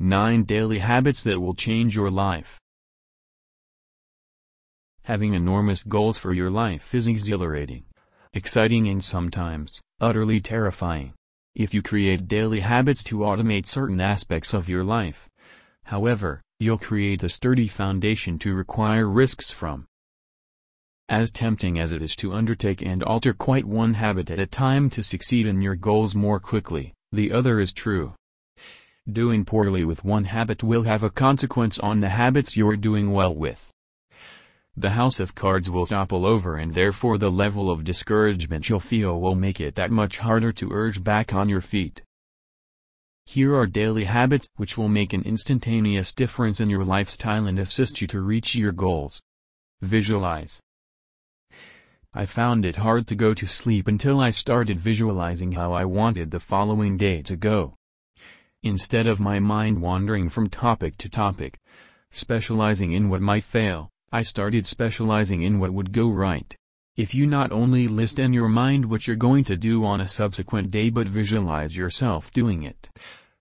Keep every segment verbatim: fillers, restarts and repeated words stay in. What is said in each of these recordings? nine Daily Habits That Will Change Your Life. Having enormous goals for your life is exhilarating, exciting, and sometimes utterly terrifying, if you create daily habits to automate certain aspects of your life. However, you'll create a sturdy foundation to require risks from. As tempting as it is to undertake and alter quite one habit at a time to succeed in your goals more quickly, the other is true. Doing poorly with one habit will have a consequence on the habits you're doing well with. The house of cards will topple over, and therefore the level of discouragement you'll feel will make it that much harder to urge back on your feet. Here are daily habits which will make an instantaneous difference in your lifestyle and assist you to reach your goals. Visualize. I found it hard to go to sleep until I started visualizing how I wanted the following day to go. Instead of my mind wandering from topic to topic, specializing in what might fail, I started specializing in what would go right. If you not only list in your mind what you're going to do on a subsequent day but visualize yourself doing it.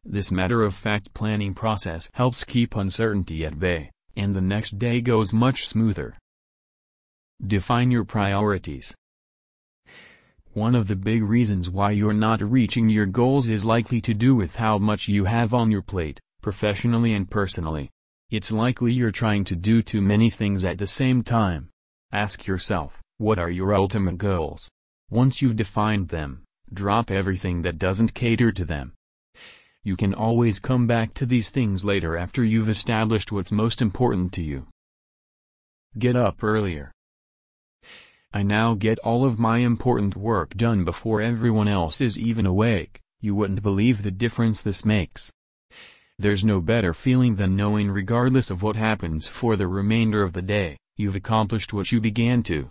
This matter-of-fact planning process helps keep uncertainty at bay, and the next day goes much smoother. Define your priorities. One of the big reasons why you're not reaching your goals is likely to do with how much you have on your plate, professionally and personally. It's likely you're trying to do too many things at the same time. Ask yourself, what are your ultimate goals? Once you've defined them, drop everything that doesn't cater to them. You can always come back to these things later after you've established what's most important to you. Get up earlier. I now get all of my important work done before everyone else is even awake. You wouldn't believe the difference this makes. There's no better feeling than knowing, regardless of what happens for the remainder of the day, you've accomplished what you began to.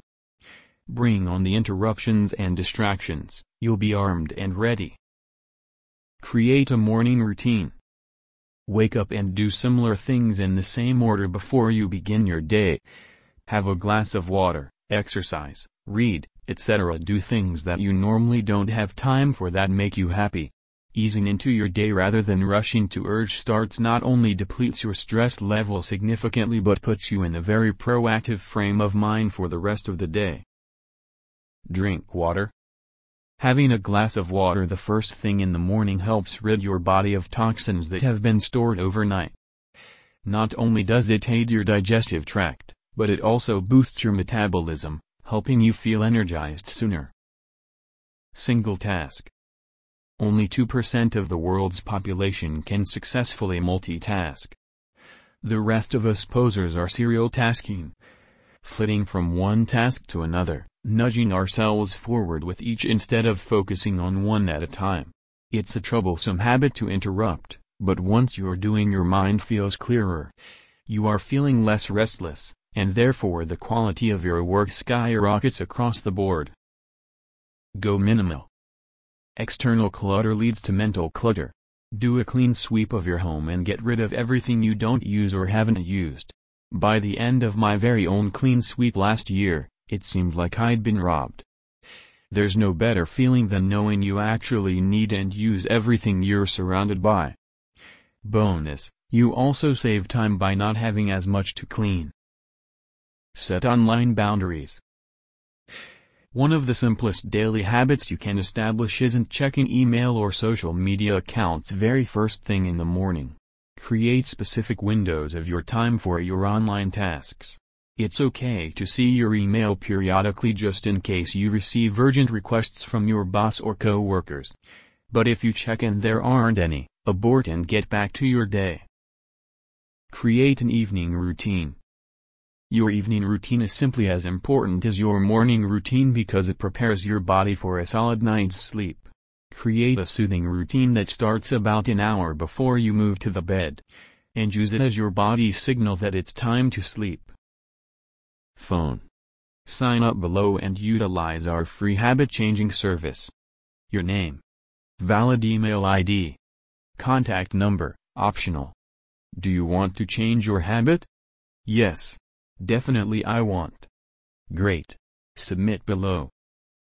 Bring on the interruptions and distractions, you'll be armed and ready. Create a morning routine. Wake up and do similar things in the same order before you begin your day. Have a glass of water. Exercise, read, et cetera. Do things that you normally don't have time for that make you happy. Easing into your day rather than rushing to urge starts not only depletes your stress level significantly but puts you in a very proactive frame of mind for the rest of the day. Drink water. Having a glass of water the first thing in the morning helps rid your body of toxins that have been stored overnight. Not only does it aid your digestive tract, but it also boosts your metabolism, helping you feel energized sooner. Single task. Only two percent of the world's population can successfully multitask. The rest of us posers are serial tasking, flitting from one task to another, nudging ourselves forward with each instead of focusing on one at a time. It's a troublesome habit to interrupt, but once you're doing, your mind feels clearer. You are feeling less restless, and therefore the quality of your work skyrockets across the board. Go minimal. External clutter leads to mental clutter. Do a clean sweep of your home and get rid of everything you don't use or haven't used. By the end of my very own clean sweep last year, it seemed like I'd been robbed. There's no better feeling than knowing you actually need and use everything you're surrounded by. Bonus, you also save time by not having as much to clean. Set online boundaries. One of the simplest daily habits you can establish isn't checking email or social media accounts very first thing in the morning. Create specific windows of your time for your online tasks. It's okay to see your email periodically just in case you receive urgent requests from your boss or co-workers. But if you check and there aren't any, abort and get back to your day. Create an evening routine. Your evening routine is simply as important as your morning routine because it prepares your body for a solid night's sleep. Create a soothing routine that starts about an hour before you move to the bed, and use it as your body's signal that it's time to sleep. Phone. Sign up below and utilize our free habit-changing service. Your name. Valid email I D. Contact number, optional. Do you want to change your habit? Yes. Definitely I want. Great. Submit below.